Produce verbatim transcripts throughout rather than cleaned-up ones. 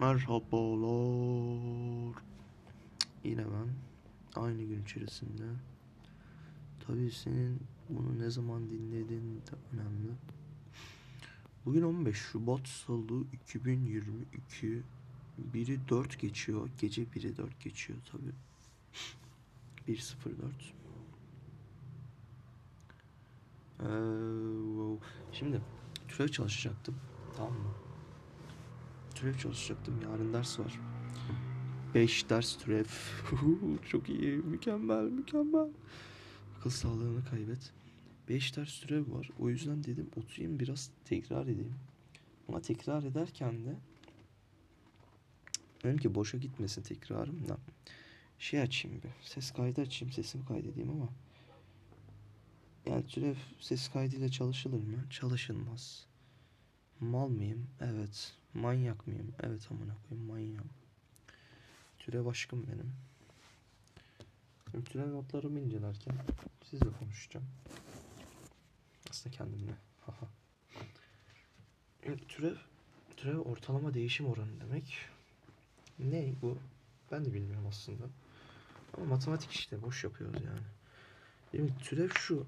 Merhabalar. Yine ben aynı gün içerisinde. Tabii senin bunu ne zaman dinlediğin de önemli. Bugün on beş Şubat Salı iki bin yirmi iki. biri dört geçiyor. Gece biri dört geçiyor tabii. bir sıfır dört. Ee, şimdi türev çalışacaktım. Tamam mı? Türev çalışacaktım. Yarın ders var. beş ders türev. Çok iyi. Mükemmel. Mükemmel. Akıl sağlığını kaybet. beş ders türev var. O yüzden dedim oturayım biraz tekrar edeyim. Ama tekrar ederken de dedim ki boşa gitmesin tekrarım da. Şey açayım bir. Ses kaydı açayım. Sesimi kaydedeyim ama. Yani türev ses kaydıyla çalışılır mı? Çalışılmaz. Mal mıyım? Evet. Manyak mıyım? Evet amına koyayım manyağım. Türev aşkım benim. Türev notlarımı incelerken sizle konuşacağım. Aslında kendimle. Haha. Türev, türev ortalama değişim oranı demek. Ne bu? Ben de bilmiyorum aslında. Ama matematik işte boş yapıyoruz yani. Şimdi türev şu.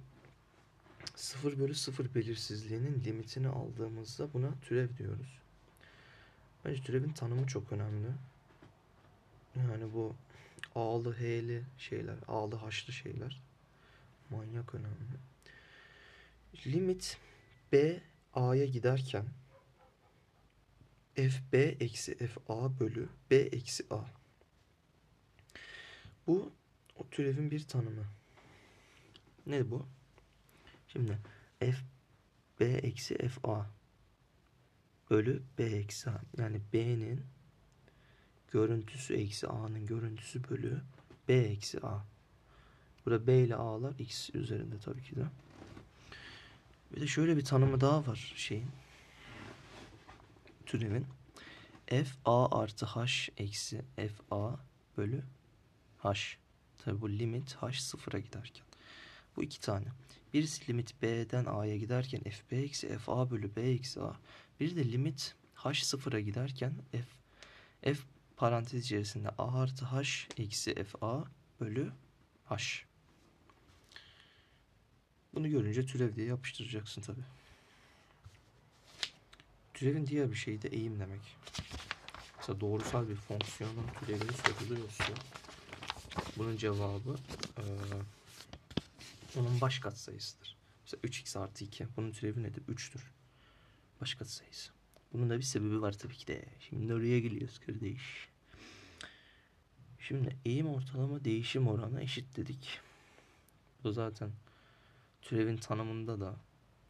sıfır bölü sıfır belirsizliğinin limitini aldığımızda buna türev diyoruz. Bence türevin tanımı çok önemli. Yani bu A'lı H'li şeyler, A'lı H'lı şeyler manyak önemli. Limit B A'ya giderken F B eksi F A bölü B eksi A. Bu o türevin bir tanımı. Ne bu? Şimdi F B eksi F A bölü B eksi A. Yani B'nin görüntüsü eksi A'nın görüntüsü bölü B eksi A. Burada B ile A'lar X üzerinde tabii ki de. Bir de şöyle bir tanımı daha var şeyin. Türevin. F A artı H eksi F A bölü H. Tabii bu limit H sıfıra giderken. Bu iki tane. Birisi limit B'den A'ya giderken F B eksi F A bölü B eksi A. Bir de limit H sıfıra giderken F F parantez içerisinde A artı H eksi F A bölü H. Bunu görünce türev diye yapıştıracaksın tabi. Türevin diğer bir şeyi de eğim demek. Mesela doğrusal bir fonksiyonun türevini soruluyorsa bunun cevabı e, onun baş katsayısıdır. Mesela üç x artı iki. Bunun türevi nedir? üçtür. Baş katsayısı. Bunun da bir sebebi var tabii ki de. Şimdi oraya geliyoruz kardeş. Şimdi eğim ortalama değişim oranı eşit dedik. Bu zaten türevin tanımında da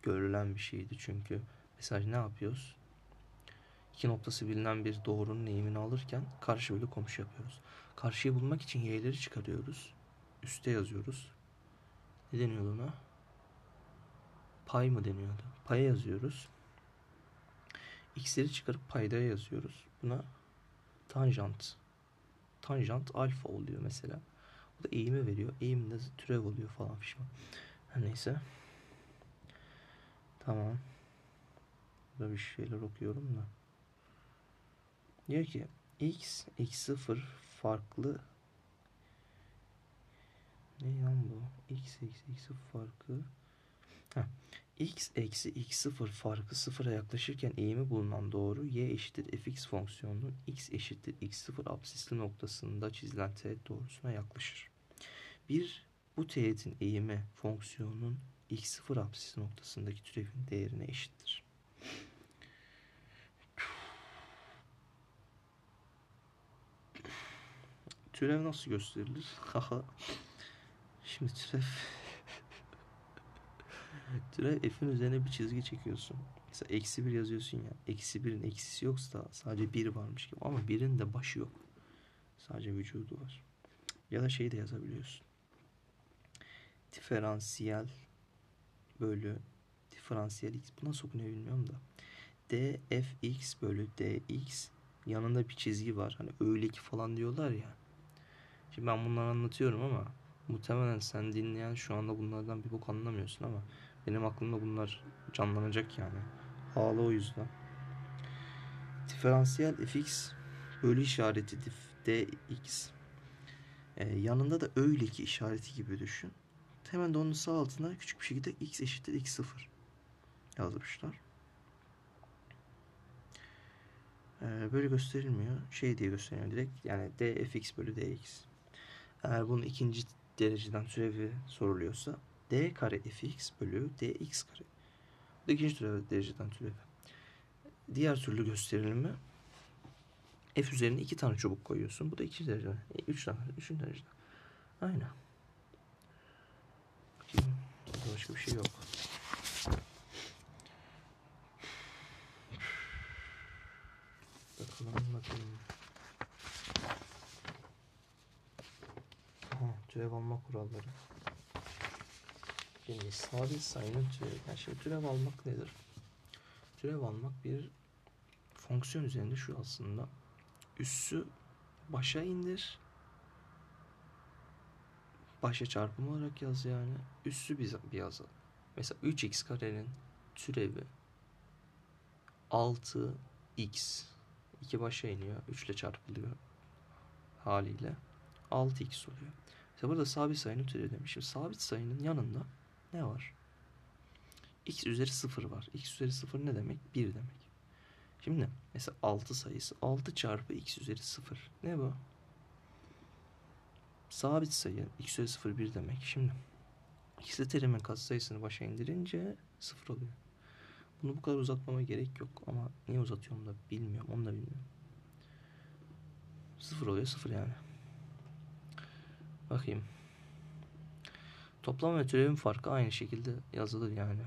görülen bir şeydi. Çünkü mesela ne yapıyoruz? İki noktası bilinen bir doğrunun eğimini alırken karşı bölü komşu yapıyoruz. Karşıyı bulmak için y'leri çıkarıyoruz. Üste yazıyoruz. Ne deniyordu ona? Pay mı deniyordu? Pay'a yazıyoruz. X'leri çıkarıp paydaya yazıyoruz. Buna tanjant. Tanjant alfa oluyor mesela. Bu da eğimi veriyor. Eğimde türev oluyor falan fişman. Her neyse. Tamam. Burada bir şeyler okuyorum da. Diyor ki x, x sıfır farklı. Ne yan bu? X eksi x sıfır farkı. Heh. X eksi x sıfır farkı sıfıra yaklaşırken eğimi bulunan doğru y eşittir fx fonksiyonunun x eşittir x sıfır absisli noktasında çizilen teğet doğrusuna yaklaşır. Bir, bu teğetin eğimi fonksiyonunun x sıfır absisli noktasındaki türevin değerine eşittir. Türev nasıl gösterilir? Haha. Şimdi türev türev f'in üzerine bir çizgi çekiyorsun. Mesela eksi bir yazıyorsun ya. Eksi birin eksisi yoksa sadece bir varmış gibi. Ama birin de başı yok. Sadece vücudu var. Ya da şeyi de yazabiliyorsun. Diferansiyel bölü diferansiyel x. Bu nasıl okunuyor bilmiyorum da. Dfx bölü dx yanında bir çizgi var. Hani öyle ki falan diyorlar ya. Şimdi ben bunları anlatıyorum ama muhtemelen sen dinleyen şu anda bunlardan bir bok anlamıyorsun ama benim aklımda bunlar canlanacak yani. Ağla o yüzden. Diferansiyel fx bölü işareti dx. Ee, yanında da öyle ki işareti gibi düşün. Hemen de onun sağ altına küçük bir şekilde x eşittir x sıfır yazmışlar. Ee, böyle gösterilmiyor. Şey diye gösteriliyor direkt. Yani dfx bölü dx. Eğer bunun ikinci dereceden türevi soruluyorsa d kare fx bölü dx kare. Bu da ikinci dereceden türevi. Diğer türlü gösterilimi f üzerine iki tane çubuk koyuyorsun. Bu da ikinci dereceden. E, üç tane. Üçüncü dereceden. Aynen. Bakayım. Başka bir şey yok. Bakalım bakalım. Aha, türev alma kuralları. Şimdi sabit sayının türevi. Yani şimdi türev almak nedir? Türev almak bir fonksiyon üzerinde şu aslında. Üssü başa indir. Başa çarpım olarak yaz yani. Üssü bir, bir yazalım. Mesela üç x karenin türevi altı x. iki başa iniyor. üç ile çarpılıyor haliyle. altı x oluyor. Mesela burada sabit sayının türevi demişim. Sabit sayının yanında ne var? X üzeri sıfır var. X üzeri sıfır ne demek? bir demek. Şimdi mesela altı sayısı. altı çarpı x üzeri sıfır. Ne bu? Sabit sayı. X üzeri sıfır bir demek. Şimdi x'li terimin katsayısını başa indirince sıfır oluyor. Bunu bu kadar uzatmama gerek yok. Ama niye uzatıyorum da bilmiyorum. Onu da bilmiyorum. sıfır oluyor. sıfır yani. Bakayım. Toplam ve türevin farkı aynı şekilde yazılır yani.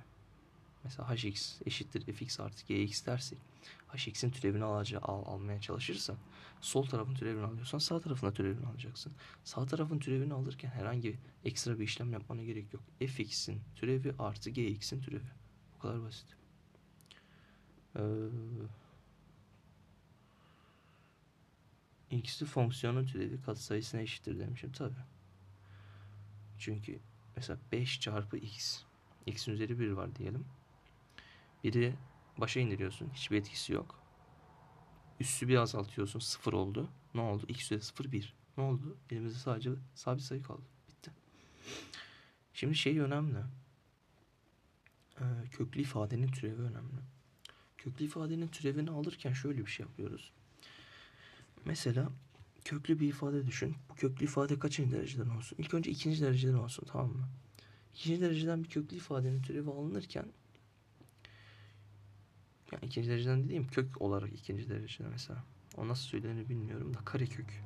Mesela hx eşittir fx artı gx dersek, hx'in türevini alacağı, al, almaya çalışırsan, sol tarafın türevini alıyorsan sağ tarafında türevini alacaksın. Sağ tarafın türevini alırken herhangi ekstra bir işlem yapmana gerek yok. Fx'in türevi artı gx'in türevi. Bu kadar basit. Ee, x'li fonksiyonun türevi katsayısına eşittir demişim tabi. Çünkü mesela beş çarpı x, x'in üzeri bir var diyelim. biri başa indiriyorsun. Hiçbir etkisi yok. Üssü bir azaltıyorsun. sıfır oldu. Ne oldu? X üzeri sıfır bir. Ne oldu? Elimizde sadece sabit sayı kaldı. Bitti. Şimdi şey önemli. Ee, köklü ifadenin türevi önemli. Köklü ifadenin türevini alırken şöyle bir şey yapıyoruz. Mesela köklü bir ifade düşün. Bu köklü ifade kaçıncı dereceden olsun? İlk önce ikinci dereceden olsun. Tamam mı? İkinci dereceden bir köklü ifadenin türevi alınırken, yani ikinci dereceden dediğim kök olarak ikinci dereceden mesela. O nasıl söylenir bilmiyorum da karekök.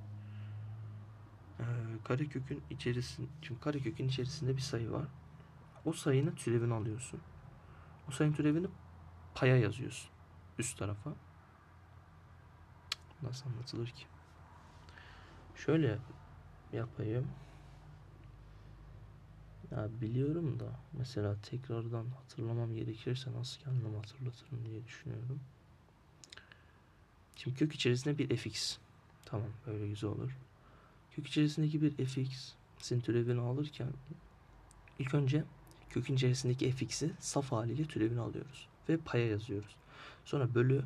Ee, karekökün içerisinde, şimdi karekökün içerisinde bir sayı var. O sayının türevini alıyorsun. O sayının türevini paya yazıyorsun üst tarafa. Nasıl anlatılır ki? Şöyle yapayım. Ya biliyorum da mesela tekrardan hatırlamam gerekirse nasıl kendimi hatırlatırım diye düşünüyorum. Şimdi kök içerisinde bir fx. Tamam, böyle güzel olur. Kök içerisindeki bir fx'in türevini alırken ilk önce kökün içerisindeki fx'i saf haliyle türevini alıyoruz. Ve paya yazıyoruz. Sonra bölü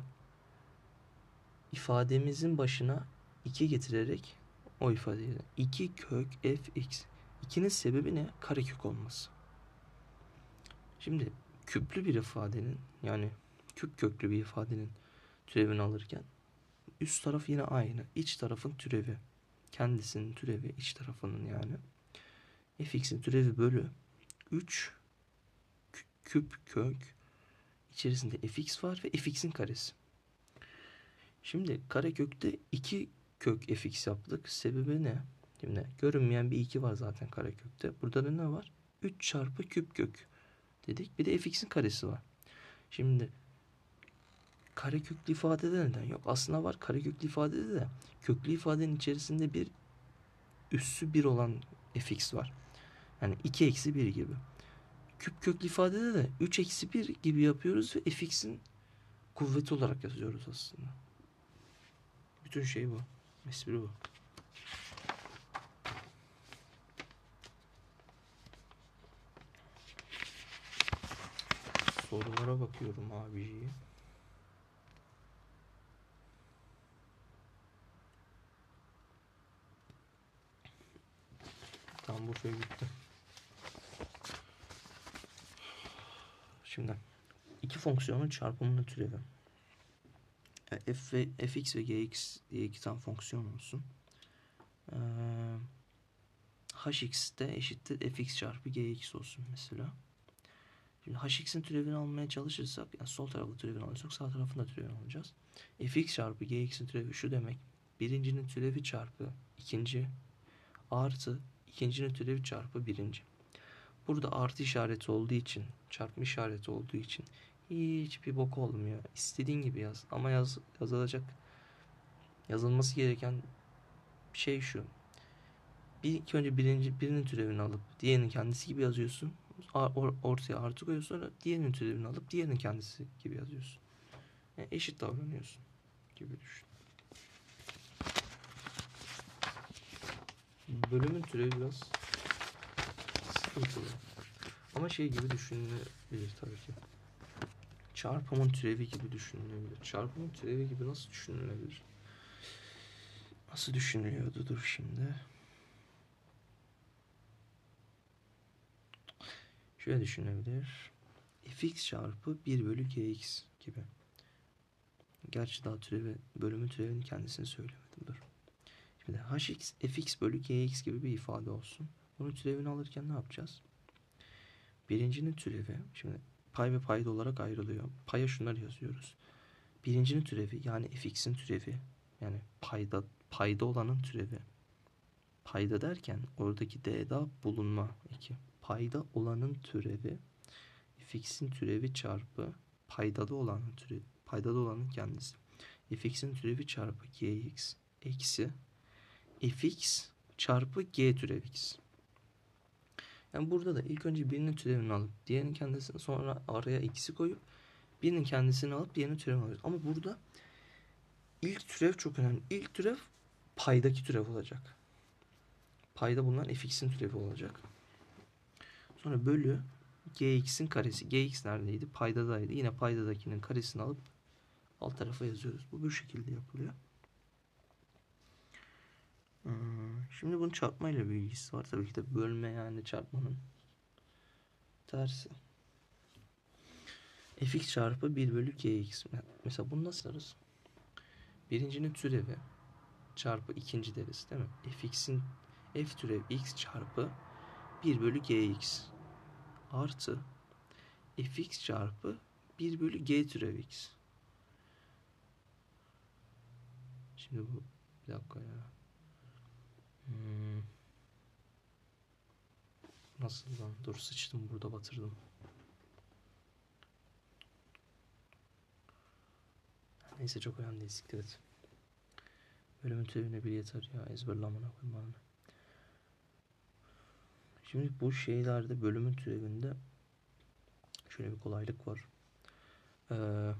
ifademizin başına iki getirerek o ifadeyi iki kök fx. ikinin sebebi ne? Karekök olması. Şimdi küplü bir ifadenin, yani küp köklü bir ifadenin türevini alırken üst taraf yine aynı. İç tarafın türevi. Kendisinin türevi. İç tarafının yani. Fx'in türevi bölü üç küp kök içerisinde fx var ve fx'in karesi. Şimdi karekökte iki kök fx yaptık. Sebebi ne? Şimdi görünmeyen bir iki var zaten karekökte. Burada da ne var? üç çarpı küp kök dedik. Bir de fx'in karesi var. Şimdi kareköklü ifadede neden yok? Aslında var kareköklü ifadede de köklü ifadenin içerisinde bir üssü bir olan fx var. Yani iki eksi bir gibi. Küp köklü ifadede de üç eksi bir gibi yapıyoruz ve fx'in kuvveti olarak yazıyoruz aslında. Bütün şey bu. Espri bu. Sorulara bakıyorum abi. Tamam, bu şey bitti. Şimdi iki fonksiyonun çarpımının türevi. Yani f ve fx ve gx diye iki tane fonksiyon olsun. Ee, hx de eşittir fx çarpı gx olsun mesela. Şimdi hx'in türevini almaya çalışırsak, yani sol tarafı türevini alırsak sağ tarafında türevini alacağız. Fx çarpı gx'in türevi şu demek: birincinin türevi çarpı ikinci artı ikincinin türevi çarpı birinci. Burada artı işareti olduğu için, çarpma işareti olduğu için hiçbir bok olmuyor. İstediğin gibi yaz. Ama yaz, yazılacak, yazılması gereken şey şu: Bir, ilk önce birinci, birinin türevini alıp diğerinin kendisi gibi yazıyorsun. Or, ortaya artı koyuyorsun. Sonra diğerinin türevini alıp diğerinin kendisi gibi yazıyorsun. Yani eşit davranıyorsun gibi düşün. Bölümün türevi biraz sıkıntılı. Ama şey gibi düşünülebilir tabii ki. Çarpımın türevi gibi düşünülebilir. Çarpımın türevi gibi nasıl düşünülebilir? Nasıl düşünülüyordu? Dur şimdi. Şöyle düşünülebilir. Fx çarpı bir bölü gx gibi. Gerçi daha türevi, bölümün türevinin kendisini söylemedim. Dur. Şimdi hx, fx bölü gx gibi bir ifade olsun. Bunun türevini alırken ne yapacağız? Birincinin türevi, şimdi pay ve payda olarak ayrılıyor. Paya şunları yazıyoruz. Birincinin türevi, yani fx'in türevi, yani payda payda olanın türevi. Payda derken oradaki d'da bulunma iki. Payda olanın türevi, fx'in türevi çarpı paydada olanın türevi, paydada olanın kendisi. Fx'in türevi çarpı gx eksi fx çarpı g türev x. Yani burada da ilk önce birinin türevini alıp diğerinin kendisini, sonra araya x'i koyup birinin kendisini alıp diğerinin türevini alıyoruz. Ama burada ilk türev çok önemli. İlk türev paydaki türev olacak. Payda bulunan fx'in türevi olacak. Sonra bölü gx'in karesi. Gx neredeydi? Paydadaydı. Yine paydadakinin karesini alıp alt tarafa yazıyoruz. Bu bu şekilde yapılıyor. Şimdi bunun çarpmayla bir ilgisi var. Tabii ki de bölme, yani çarpmanın tersi. Fx çarpı bir bölü gx. Mesela bunu nasıl ararız? Birincinin türevi çarpı ikinci deriz, değil mi? Fx'in f türevi x çarpı bir bölü gx artı fx çarpı bir bölü g türevi x. Şimdi bu, bir dakika ya. Hmm. Nasıl lan? Dur, sıçtım burada, batırdım. Neyse, çok önemli değil, siktir et. Bölümün türevine bir yeter ya, ezberlamana koymanı. Şimdi bu şeylerde, bölümün türevinde şöyle bir kolaylık var. Ee,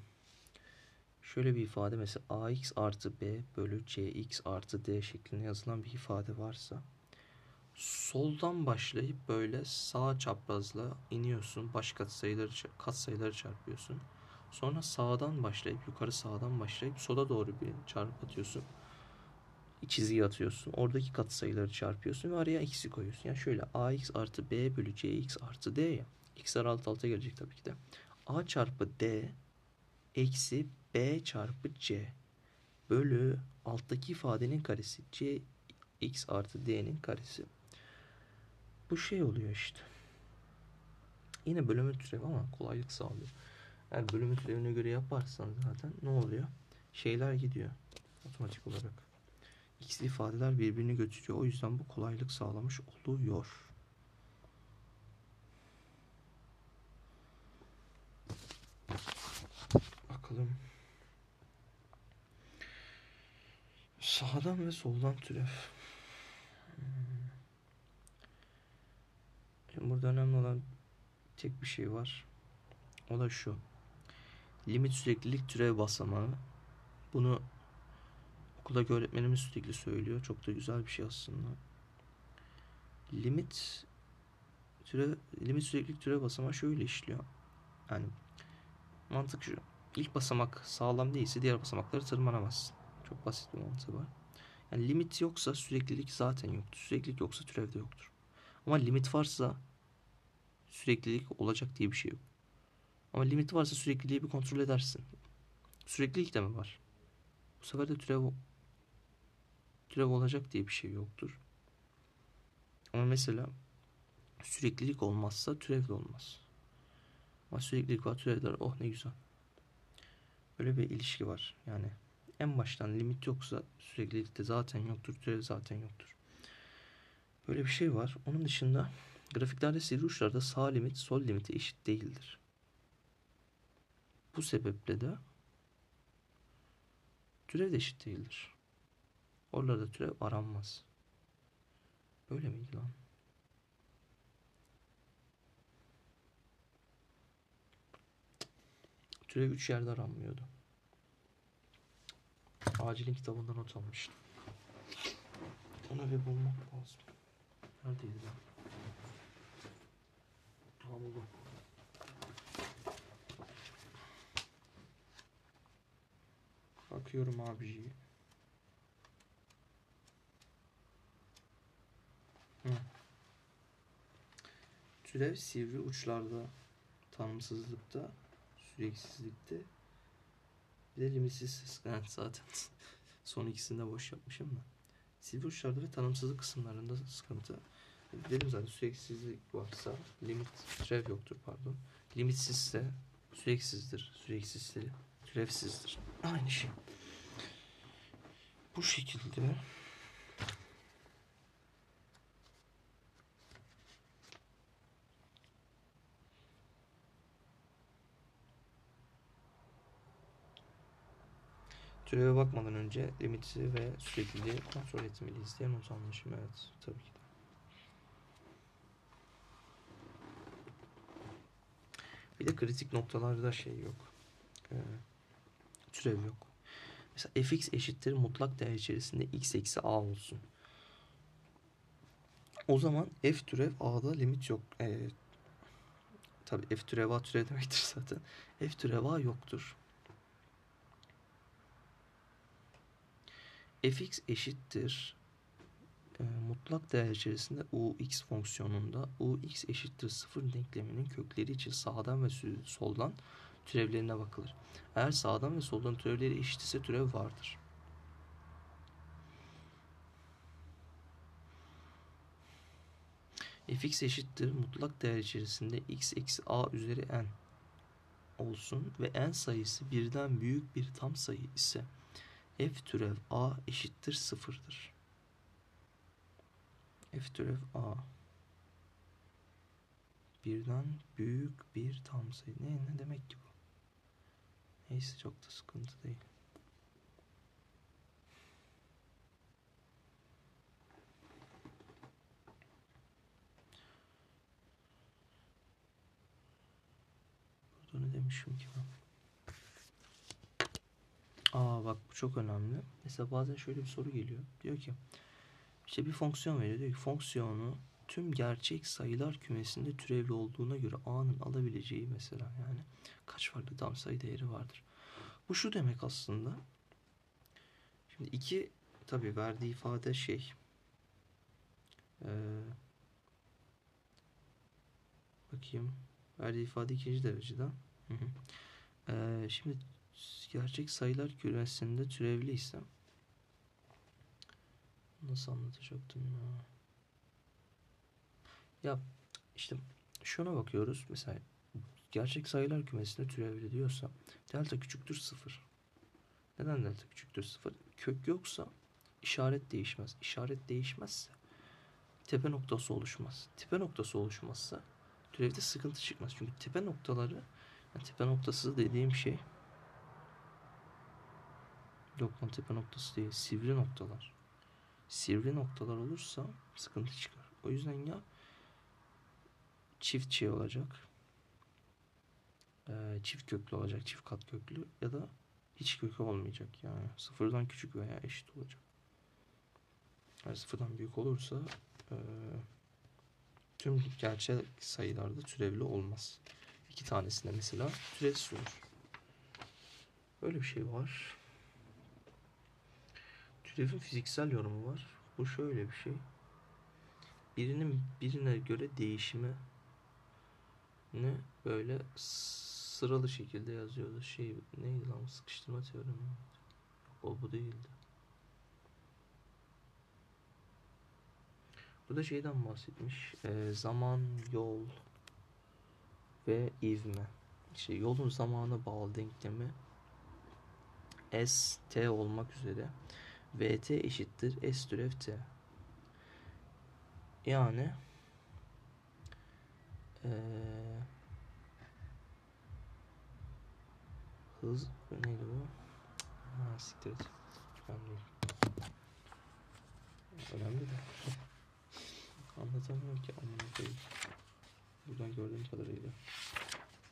şöyle bir ifade, mesela ax artı b bölü cx artı d şeklinde yazılan bir ifade varsa, soldan başlayıp böyle sağ çaprazla iniyorsun, baş katsayıları katsayıları çarpıyorsun. Sonra sağdan başlayıp, yukarı sağdan başlayıp sola doğru bir çarp atıyorsun. Çizgiyi atıyorsun. Oradaki katsayıları çarpıyorsun ve araya x'i koyuyorsun. Yani şöyle ax artı b bölü cx artı d ya. X'ler alt alta gelecek tabii ki de. A çarpı d eksi b çarpı c bölü alttaki ifadenin karesi cx artı d'nin karesi. Bu şey oluyor işte. Yine bölümün türevi ama kolaylık sağlıyor. Yani bölümün türevine göre yaparsan zaten ne oluyor? Şeyler gidiyor otomatik olarak. İkisi ifadeler birbirini götürüyor. O yüzden bu kolaylık sağlamış oluyor. Bakalım. Sağdan ve soldan türev. Şimdi burada önemli olan tek bir şey var. O da şu: limit süreklilik türev basamağı. Bunu okuldaki öğretmenimiz sürekli söylüyor. Çok da güzel bir şey aslında. Limit türev, limit süreklilik türev basamağı şöyle işliyor. Yani mantık şu: İlk basamak sağlam değilse diğer basamakları tırmanamazsın. Çok basit bir mantığı var. Yani limit yoksa süreklilik zaten yoktur. Süreklilik yoksa türev de yoktur. Ama limit varsa süreklilik olacak diye bir şey yok. Ama limit varsa sürekliliği bir kontrol edersin. Süreklilik de mi var? Bu sefer de türev, türev olacak diye bir şey yoktur. Ama mesela süreklilik olmazsa türev de olmaz. Ama süreklilik var, türev de var. Oh ne güzel. Böyle bir ilişki var. Yani en baştan limit yoksa süreklilik de zaten yoktur, türev zaten yoktur. Böyle bir şey var. Onun dışında grafiklerde sivri uçlarda sağ limit sol limite eşit değildir. Bu sebeple de türev de eşit değildir. Oralarda türev aranmaz. Böyle miydi lan? Türev üç yerde aranmıyordu. Acil'in kitabından not almıştım. Onu bir bulmak lazım. Neredeydi lan? Tamam oldu. Bakıyorum abiciyi. Türev sivri uçlarda, tanımsızlıkta, süreksizlikte, bir de limitsiz. Yani zaten son ikisinde boş yapmışım da. Sivri uçlarda ve tanımsızlık kısımlarında sıkıntı. Dedim zaten süreksizlik varsa limit türev yoktur pardon. Limitsizse süreksizdir. Süreksizse türevsizdir. Aynı şey. Bu şekilde. Türeve bakmadan önce limiti ve sürekliliği kontrol etmeliyiz diye not almışım. Evet, tabii ki de. Bir de kritik noktalarda şey yok. Ee, türev yok. Mesela fx eşittir mutlak değer içerisinde x eksi a olsun. O zaman f türev a'da limit yok. Ee, tabii f türev a türev demektir zaten. F türev a yoktur. Fx eşittir e, mutlak değer içerisinde ux fonksiyonunda ux eşittir sıfır denkleminin kökleri için sağdan ve soldan türevlerine bakılır. Eğer sağdan ve soldan türevleri eşit ise türev vardır. Fx eşittir mutlak değer içerisinde x eksi a üzeri n olsun ve n sayısı birden büyük bir tam sayı ise f türev a eşittir sıfırdır. F türev a birden büyük bir tam sayı. Ne, ne demek ki bu? Neyse çok da sıkıntı değil. Burada ne demişim ki ben? Aa bak bu çok önemli. Mesela bazen şöyle bir soru geliyor. Diyor ki işte bir fonksiyon veriyor. Diyor ki fonksiyonu tüm gerçek sayılar kümesinde türevli olduğuna göre a'nın alabileceği mesela yani kaç farklı tam sayı değeri vardır. Bu şu demek aslında. Şimdi iki tabii verdiği ifade şey. Ee, bakayım. Verdiği ifade ikinci dereceden. Hı hı. Ee, şimdi gerçek sayılar küresinde türevli ise nasıl anlatacaktım ya? Ya işte şuna bakıyoruz. Mesela gerçek sayılar kümesinde türevli diyorsa delta küçüktür sıfır. Neden delta küçüktür sıfır? Kök yoksa işaret değişmez. İşaret değişmezse tepe noktası oluşmaz. Tepe noktası oluşmazsa türevde sıkıntı çıkmaz. Çünkü tepe noktaları, yani tepe noktası dediğim şey yok lan tepe noktası değil. Sivri noktalar. Sivri noktalar olursa sıkıntı çıkar. O yüzden ya çift şey olacak. Ee, çift köklü olacak. Çift kat köklü. Ya da hiç kökü olmayacak. Yani sıfırdan küçük veya eşit olacak. Yani sıfırdan büyük olursa e, tüm gerçek sayılarda türevli olmaz. İki tanesinde mesela türevsiz olur. Böyle bir şey var. Türevin fiziksel yorumu var. Bu şöyle bir şey. birinin birine göre değişimi ne böyle sıralı şekilde yazıyordu. Şey neydi lan, sıkıştırma teoremi? O bu değildi. Bu da şeyden bahsetmiş. E, zaman, yol ve ivme. İşte yolun zamana bağlı denklemi S, T olmak üzere V T eşittir S türev T. Yani e, hız neydi bu? Ha, siktir. Önemli de anlatamıyorum ki, anlatamıyorum. Buradan gördüğüm kadarıyla.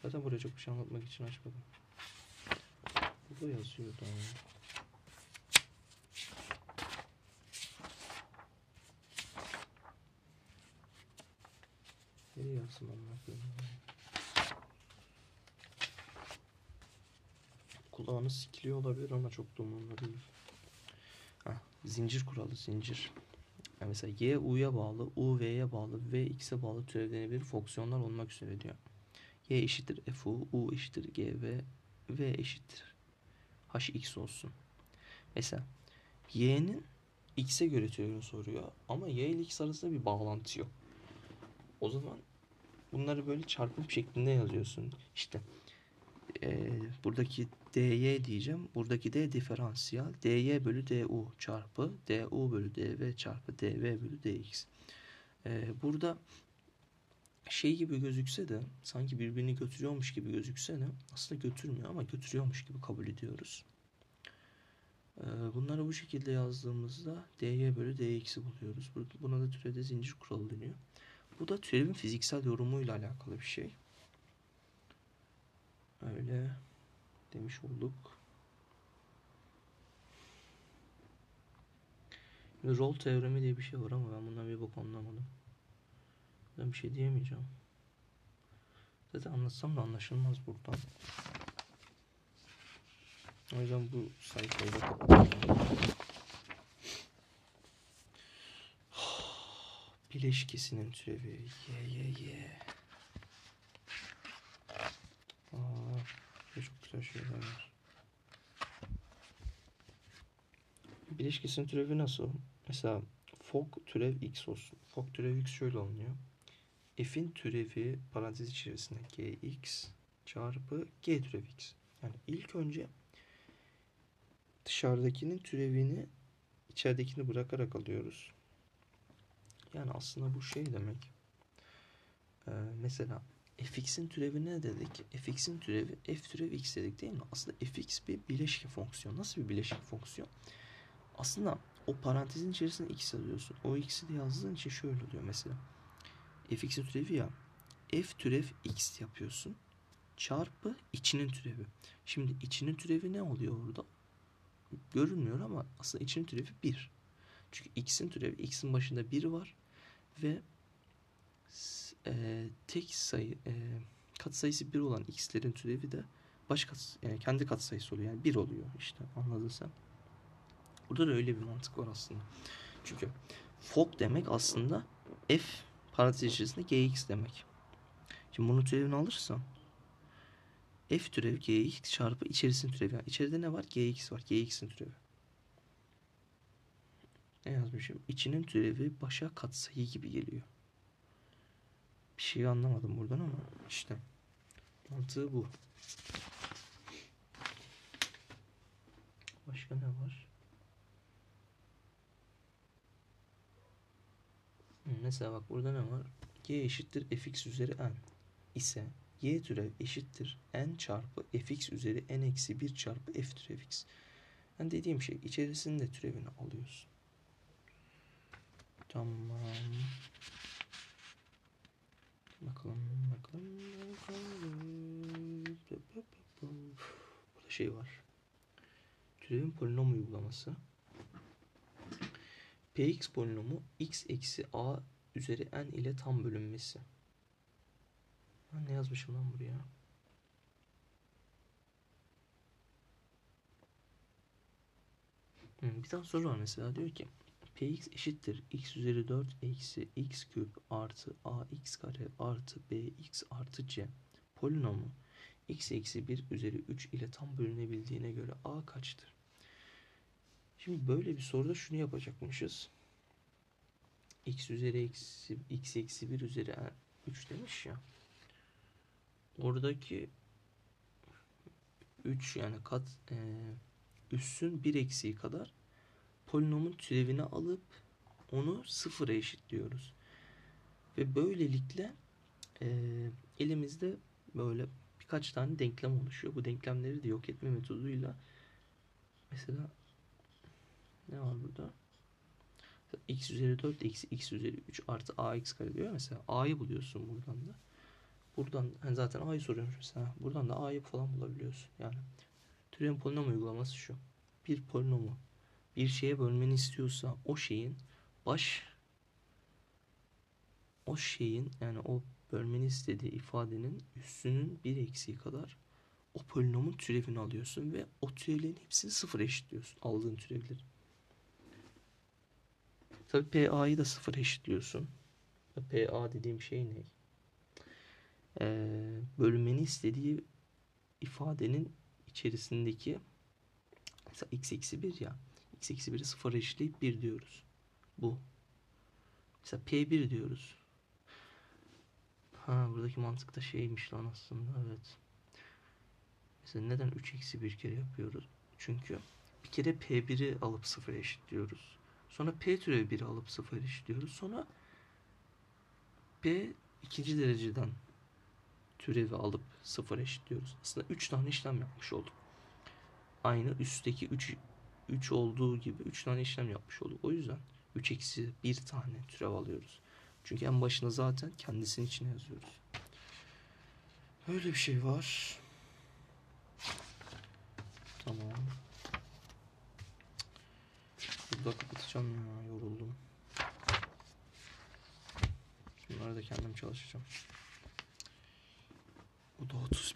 Zaten buraya çok bir şey anlatmak için açmadım. Burada yazıyor da. Nereye yazsın anlatayım? Kulağını sikiliyor olabilir ama çok da umurumda değil. Heh, zincir kuralı, zincir. Yani mesela y u'ya bağlı, u v'ye bağlı, v x'e bağlı türevlenebilir fonksiyonlar olmak üzere diyor. Y eşittir f u, u eşittir g v, v eşittir h x olsun. Mesela y'nin x'e göre türevini soruyor ama y ile x arasında bir bağlantı yok. O zaman bunları böyle çarpım şeklinde yazıyorsun. İşte e, buradaki dy diyeceğim. Buradaki d diferansiyel dy bölü du çarpı du bölü dv çarpı dv bölü dx. E, burada şey gibi gözükse de, sanki birbirini götürüyormuş gibi gözükse de aslında götürmüyor ama götürüyormuş gibi kabul ediyoruz. E, bunları bu şekilde yazdığımızda dy bölü dx'i buluyoruz. Buna da türevde zincir kuralı deniyor. Bu da türevin fiziksel yorumuyla alakalı bir şey. Öyle demiş olduk. Şimdi Rolle teoremi diye bir şey var ama ben bundan bir bok anlamadım. Ben bir şey diyemeyeceğim. Zaten anlatsam da anlaşılmaz buradan. O yüzden bu sayfayı da kapatıyorum. Bileşkesinin türevi. Ye ye ye. Aa, çok güzel şeyler var. Bileşkesinin türevi nasıl? Mesela fog türev x olsun. Fog türev x şöyle oluyor. F'in türevi parantez içerisinde gx çarpı g türev x. Yani ilk önce dışarıdakinin türevini içeridekini bırakarak alıyoruz. Yani aslında bu şey demek. Ee, mesela fx'in türevi ne dedik? Fx'in türevi f türev x dedik değil mi? Aslında fx bir bileşke fonksiyon. Nasıl bir bileşke fonksiyon? Aslında o parantezin içerisine x yazıyorsun. O x'i de yazdığın için şöyle oluyor mesela. Fx'in türevi ya, f türev x yapıyorsun. Çarpı içinin türevi. Şimdi içinin türevi ne oluyor burada? Görünmüyor ama aslında içinin türevi bir. Çünkü x'in türevi, x'in başında bir var ve e, tek sayı e, katsayısı bir olan x'lerin türevi de başka yani kendi katsayısı oluyor. Yani bir oluyor işte. Anladın sen? Burada da öyle bir mantık var aslında. Çünkü fog demek aslında f parantez içerisinde gx demek. Şimdi bunun türevini alırsam f türevi gx çarpı içerisinin türevi. Yani içeride ne var? Gx var. Gx'in türevi. Ne yazmışım? İçinin türevi başa katsayı gibi geliyor. Bir şey anlamadım buradan ama işte mantığı bu. Başka ne var? Mesela bak burada ne var? Y eşittir fx üzeri n ise y türev eşittir n çarpı fx üzeri n eksi bir çarpı f türev x. Yani dediğim şey, içerisinde türevini alıyorsun. Tamam. Bakalım, bakalım, bakalım. Burada şey var. Türevin polinom uygulaması. Px polinomu x eksi a üzeri n ile tam bölünmesi. Ben ne yazmışım lan buraya? Bir tane soru var mesela, diyor ki Px eşittir x üzeri dört eksi x küp artı ax kare artı bx artı c polinomu x eksi bir üzeri üç ile tam bölünebildiğine göre a kaçtır? Şimdi böyle bir soruda şunu yapacakmışız. X üzeri eksi x eksi bir üzeri üç demiş ya. Oradaki üç yani kat e, üssün bir eksiği kadar polinomun türevini alıp onu sıfıra eşitliyoruz. Ve böylelikle e, elimizde böyle birkaç tane denklem oluşuyor. Bu denklemleri de yok etme metoduyla mesela ne var burada? X üzeri dört eksi x üzeri üç artı ax kare diyor. Mesela a'yı buluyorsun buradan da. Buradan yani zaten a'yı soruyormuş mesela. Buradan da a'yı falan bulabiliyorsun. Yani türev polinom uygulaması şu. Bir polinomu bir şeye bölmeni istiyorsa o şeyin baş o şeyin yani o bölmeni istediği ifadenin üssünün bir eksiği kadar o polinomun türevini alıyorsun ve o türevlerin hepsini sıfıra eşitliyorsun. Aldığın türevleri. Tabii P A'yı da sıfıra eşitliyorsun. P A dediğim şey ne? Ee, bölmeni istediği ifadenin içerisindeki mesela x eksi bir ya. X eksi biri sıfıra eşitleyip bir diyoruz. Bu. Mesela P bir diyoruz. Ha, buradaki mantık da şeymiş lan aslında. Evet. Mesela neden üç eksi bir kere yapıyoruz? Çünkü bir kere P biri alıp sıfıra eşitliyoruz. Sonra P türevi biri alıp sıfıra eşitliyoruz. Sonra P ikinci dereceden türevi alıp sıfıra eşitliyoruz. Aslında üç tane işlem yapmış olduk. Aynı üstteki üç üç olduğu gibi üç tane işlem yapmış olduk. O yüzden üç eksi bir tane türev alıyoruz. Çünkü en başına zaten kendisinin içine yazıyoruz. Öyle bir şey var. Tamam. Burada kapatacağım ya. Yoruldum. Bunları da kendim çalışacağım. Bu da otuz.